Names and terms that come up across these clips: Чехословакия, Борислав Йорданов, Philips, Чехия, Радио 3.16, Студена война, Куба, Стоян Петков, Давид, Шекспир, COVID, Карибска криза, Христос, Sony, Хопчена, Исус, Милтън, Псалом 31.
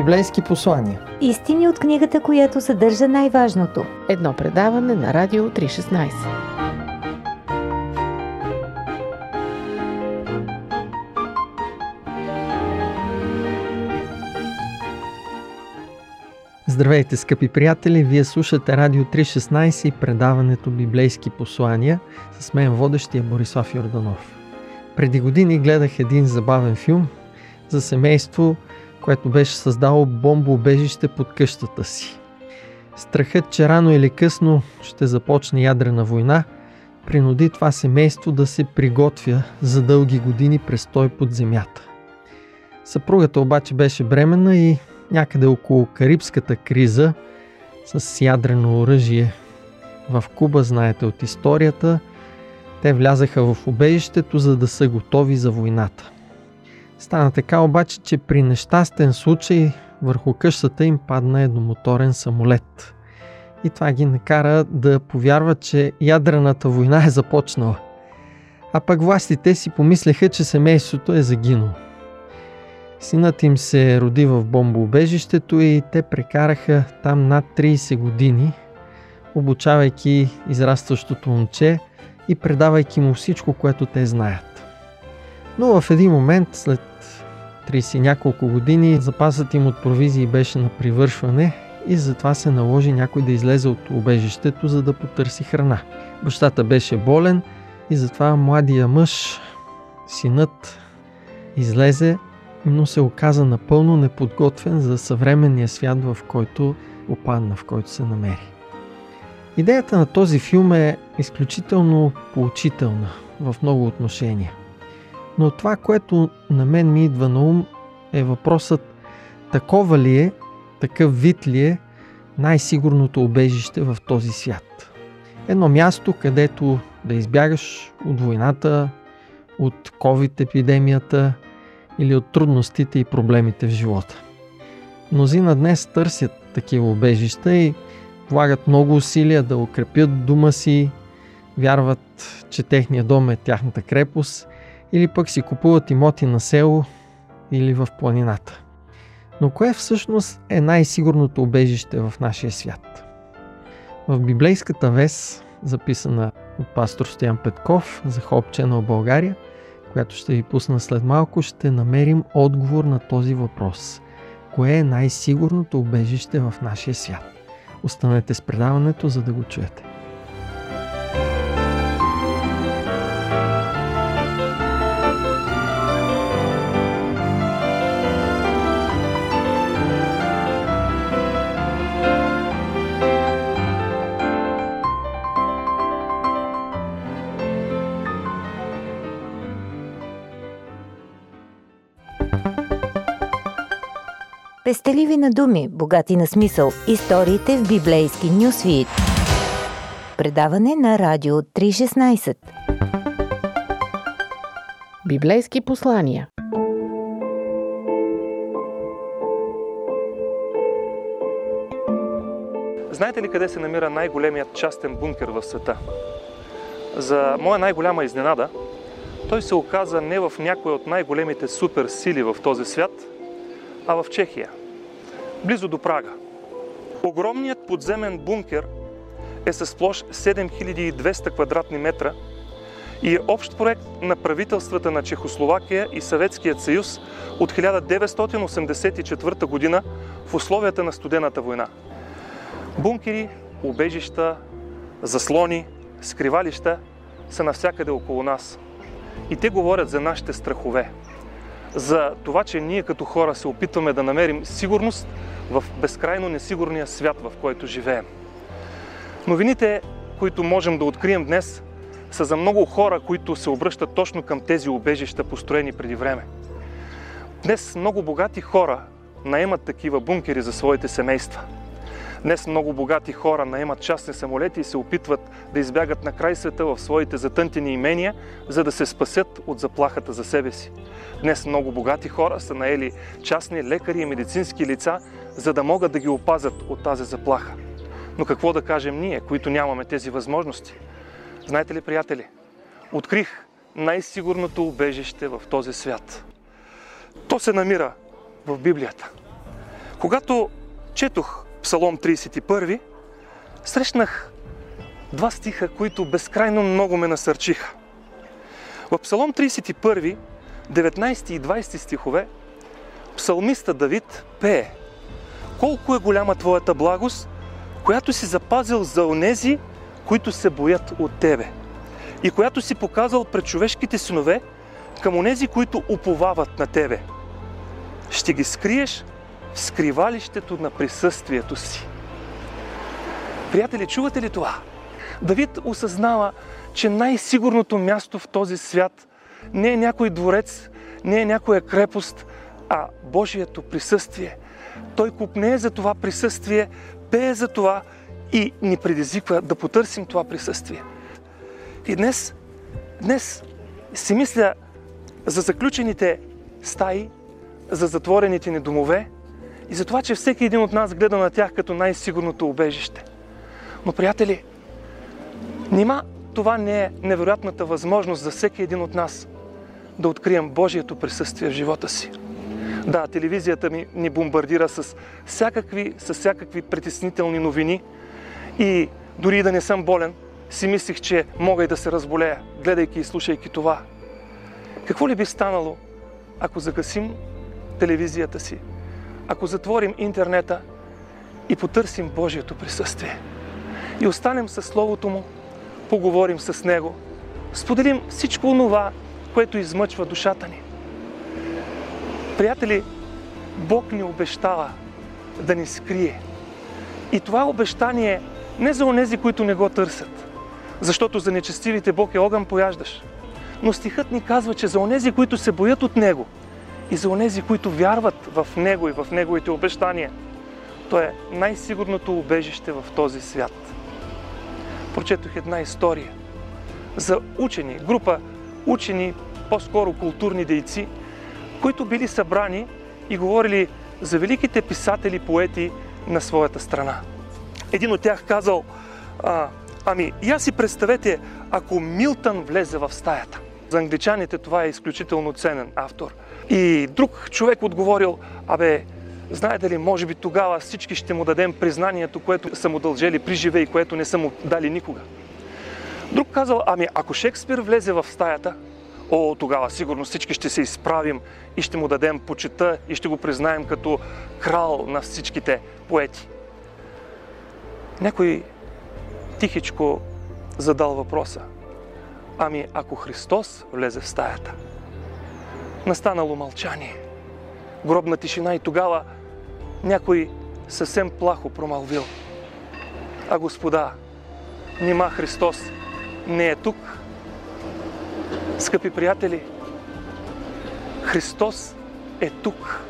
Библейски послания. Истини от книгата, която съдържа най-важното. Едно предаване на Радио 3.16. Здравейте, скъпи приятели! Вие слушате Радио 3.16 и предаването Библейски послания. С мен водещия Борислав Йорданов. Преди години гледах един забавен филм за семейство, което беше създало бомбоубежище под къщата си. Страхът, че рано или късно ще започне ядрена война, принуди това семейство да се приготвя за дълги години престой под земята. Съпругата обаче беше бременна и някъде около Карибската криза с ядрено оръжие в Куба, знаете от историята, те влязаха в убежището, за да са готови за войната. Стана така обаче, че при нещастен случай върху къщата им падна едномоторен самолет. И това ги накара да повярват, че ядрената война е започнала. А пък властите си помислеха, че семейството е загинало. Синът им се роди в бомбоубежището и те прекараха там над 30 години, обучавайки израстващото момче и предавайки му всичко, което те знаят. Но в един момент, след 30 няколко години, запасът им от провизии беше на привършване и затова се наложи някой да излезе от убежището, за да потърси храна. Бащата беше болен и затова младия мъж, синът, излезе, но се оказа напълно неподготвен за съвременния свят, в който попадна, в който се намери. Идеята на този филм е изключително поучителна в много отношения. Но това, което на мен ми идва на ум, е въпросът: такова ли е, такъв вид ли е най-сигурното убежище в този свят? Едно място, където да избягаш от войната, от COVID-епидемията или от трудностите и проблемите в живота. Мнозина днес търсят такива убежища и влагат много усилия да укрепят дома си, вярват, че техния дом е тяхната крепост, или пък си купуват имоти на село или в планината. Но кое всъщност е най-сигурното убежище в нашия свят? В библейската вест, записана от пастор Стоян Петков за Хопчена в България, която ще ви пусна след малко, ще намерим отговор на този въпрос. Кое е най-сигурното убежище в нашия свят? Останете с предаването, за да го чуете. Пестеливи на думи, богати на смисъл. Историите в библейски нюсфийд. Предаване на Радио 3.16. Библейски послания. Знаете ли къде се намира най-големият частен бункер в света? За моя най-голяма изненада, той се оказа не в някоя от най-големите суперсили в този свят, а в Чехия, близо до Прага. Огромният подземен бункер е с площ 7200 квадратни метра и е общ проект на правителствата на Чехословакия и Съветският съюз от 1984 година в условията на Студената война. Бункери, убежища, заслони, скривалища са навсякъде около нас. И те говорят за нашите страхове. За това, че ние като хора се опитваме да намерим сигурност в безкрайно несигурния свят, в който живеем. Новините, които можем да открием днес, са за много хора, които се обръщат точно към тези убежища, построени преди време. Днес много богати хора наемат такива бункери за своите семейства. Днес много богати хора наемат частни самолети и се опитват да избягат на край света в своите затънтени имения, за да се спасят от заплахата за себе си. Днес много богати хора са наели частни лекари и медицински лица, за да могат да ги опазят от тази заплаха. Но какво да кажем ние, които нямаме тези възможности? Знаете ли, приятели, открих най-сигурното убежище в този свят. То се намира в Библията. Когато четох Псалом 31, срещнах два стиха, които безкрайно много ме насърчиха. В Псалом 31, 19 и 20 стихове, псалмиста Давид пее: колко е голяма Твоята благост, която си запазил за онези, които се боят от Тебе, и която си показал пред човешките синове, към онези, които уповават на Тебе. Ще ги скриеш в скривалището на присъствието си. Приятели, чувате ли това? Давид осъзнава, че най-сигурното място в този свят не е някой дворец, не е някоя крепост, а Божието присъствие. Той копнее за това присъствие, пее за това и ни предизвиква да потърсим това присъствие. И днес си мисля за заключените стаи, за затворените ни домове и за това, че всеки един от нас гледа на тях като най-сигурното убежище. Но, приятели, нима това не е невероятната възможност за всеки един от нас да открием Божието присъствие в живота си. Да, телевизията ни бомбардира с всякакви притеснителни новини и дори да не съм болен, си мислих, че мога и да се разболея, гледайки и слушайки това. Какво ли би станало, ако загасим телевизията си, ако затворим интернета и потърсим Божието присъствие? И останем със Словото Му, поговорим с Него, споделим всичко онова, което измъчва душата ни. Приятели, Бог ни обещава да ни скрие. И това обещание не за онези, които не го търсят, защото за нечестивите Бог е огън пояждащ. Но стихът ни казва, че за онези, които се боят от Него и за онези, които вярват в Него и в Неговите обещания, Той е най-сигурното убежище в този свят. Прочетох една история за учени, група учени, по-скоро културни дейци, които били събрани и говорили за великите писатели, поети на своята страна. Един от тях казал: ами, я си представете, ако Милтън влезе в стаята. За англичаните това е изключително ценен автор. И друг човек отговорил: знаете ли, може би тогава всички ще му дадем признанието, което са му дължели при живе и което не са му дали никога. Друг казал: ако Шекспир влезе в стаята, тогава сигурно всички ще се изправим и ще му дадем почита и ще го признаем като крал на всичките поети. Някой тихичко задал въпроса: ако Христос влезе в стаята? Настанало мълчание, гробна тишина, и тогава някой съвсем плахо промълвил: а Господа, нима Христос не е тук? Скъпи приятели, Христос е тук.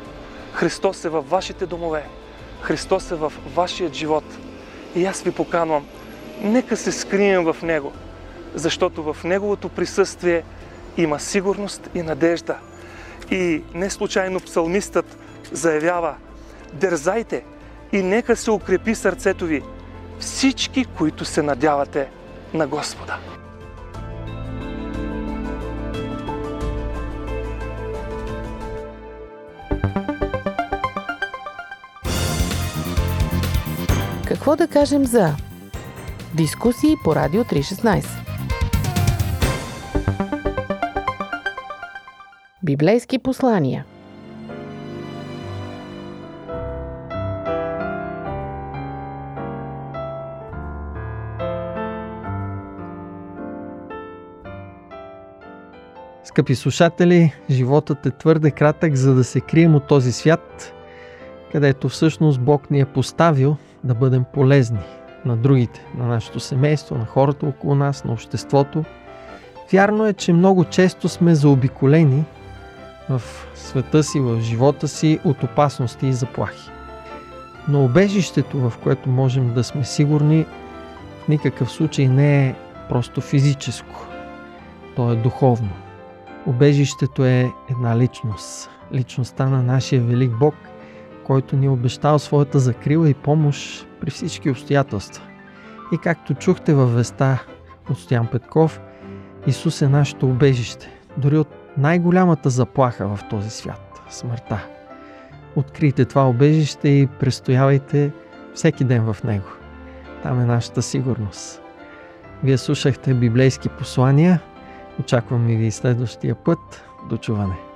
Христос е във вашите домове. Христос е във вашият живот. И аз ви поканвам, нека се скрием в Него, защото в Неговото присъствие има сигурност и надежда. И не случайно псалмистът заявява: дързайте и нека се укрепи сърцето ви, всички, които се надявате на Господа. Какво да кажем за дискусии по Радио 3.16? Библейски послания. Скъпи слушатели, животът е твърде кратък, за да се крием от този свят, където всъщност Бог ни е поставил да бъдем полезни на другите, на нашето семейство, на хората около нас, на обществото. Вярно е, че много често сме заобиколени в света си, в живота си, от опасности и заплахи. Но убежището, в което можем да сме сигурни, в никакъв случай не е просто физическо. То е духовно. Убежището е една личност. Личността на нашия велик Бог, който ни е обещал своята закрила и помощ при всички обстоятелства. И както чухте във веста от Стоян Петков, Исус е нашето убежище, дори от най-голямата заплаха в този свят – смъртта. открийте това убежище и престоявайте всеки ден в него. Там е нашата сигурност. Вие слушахте библейски послания. Очаквам ви следващия път. До чуване!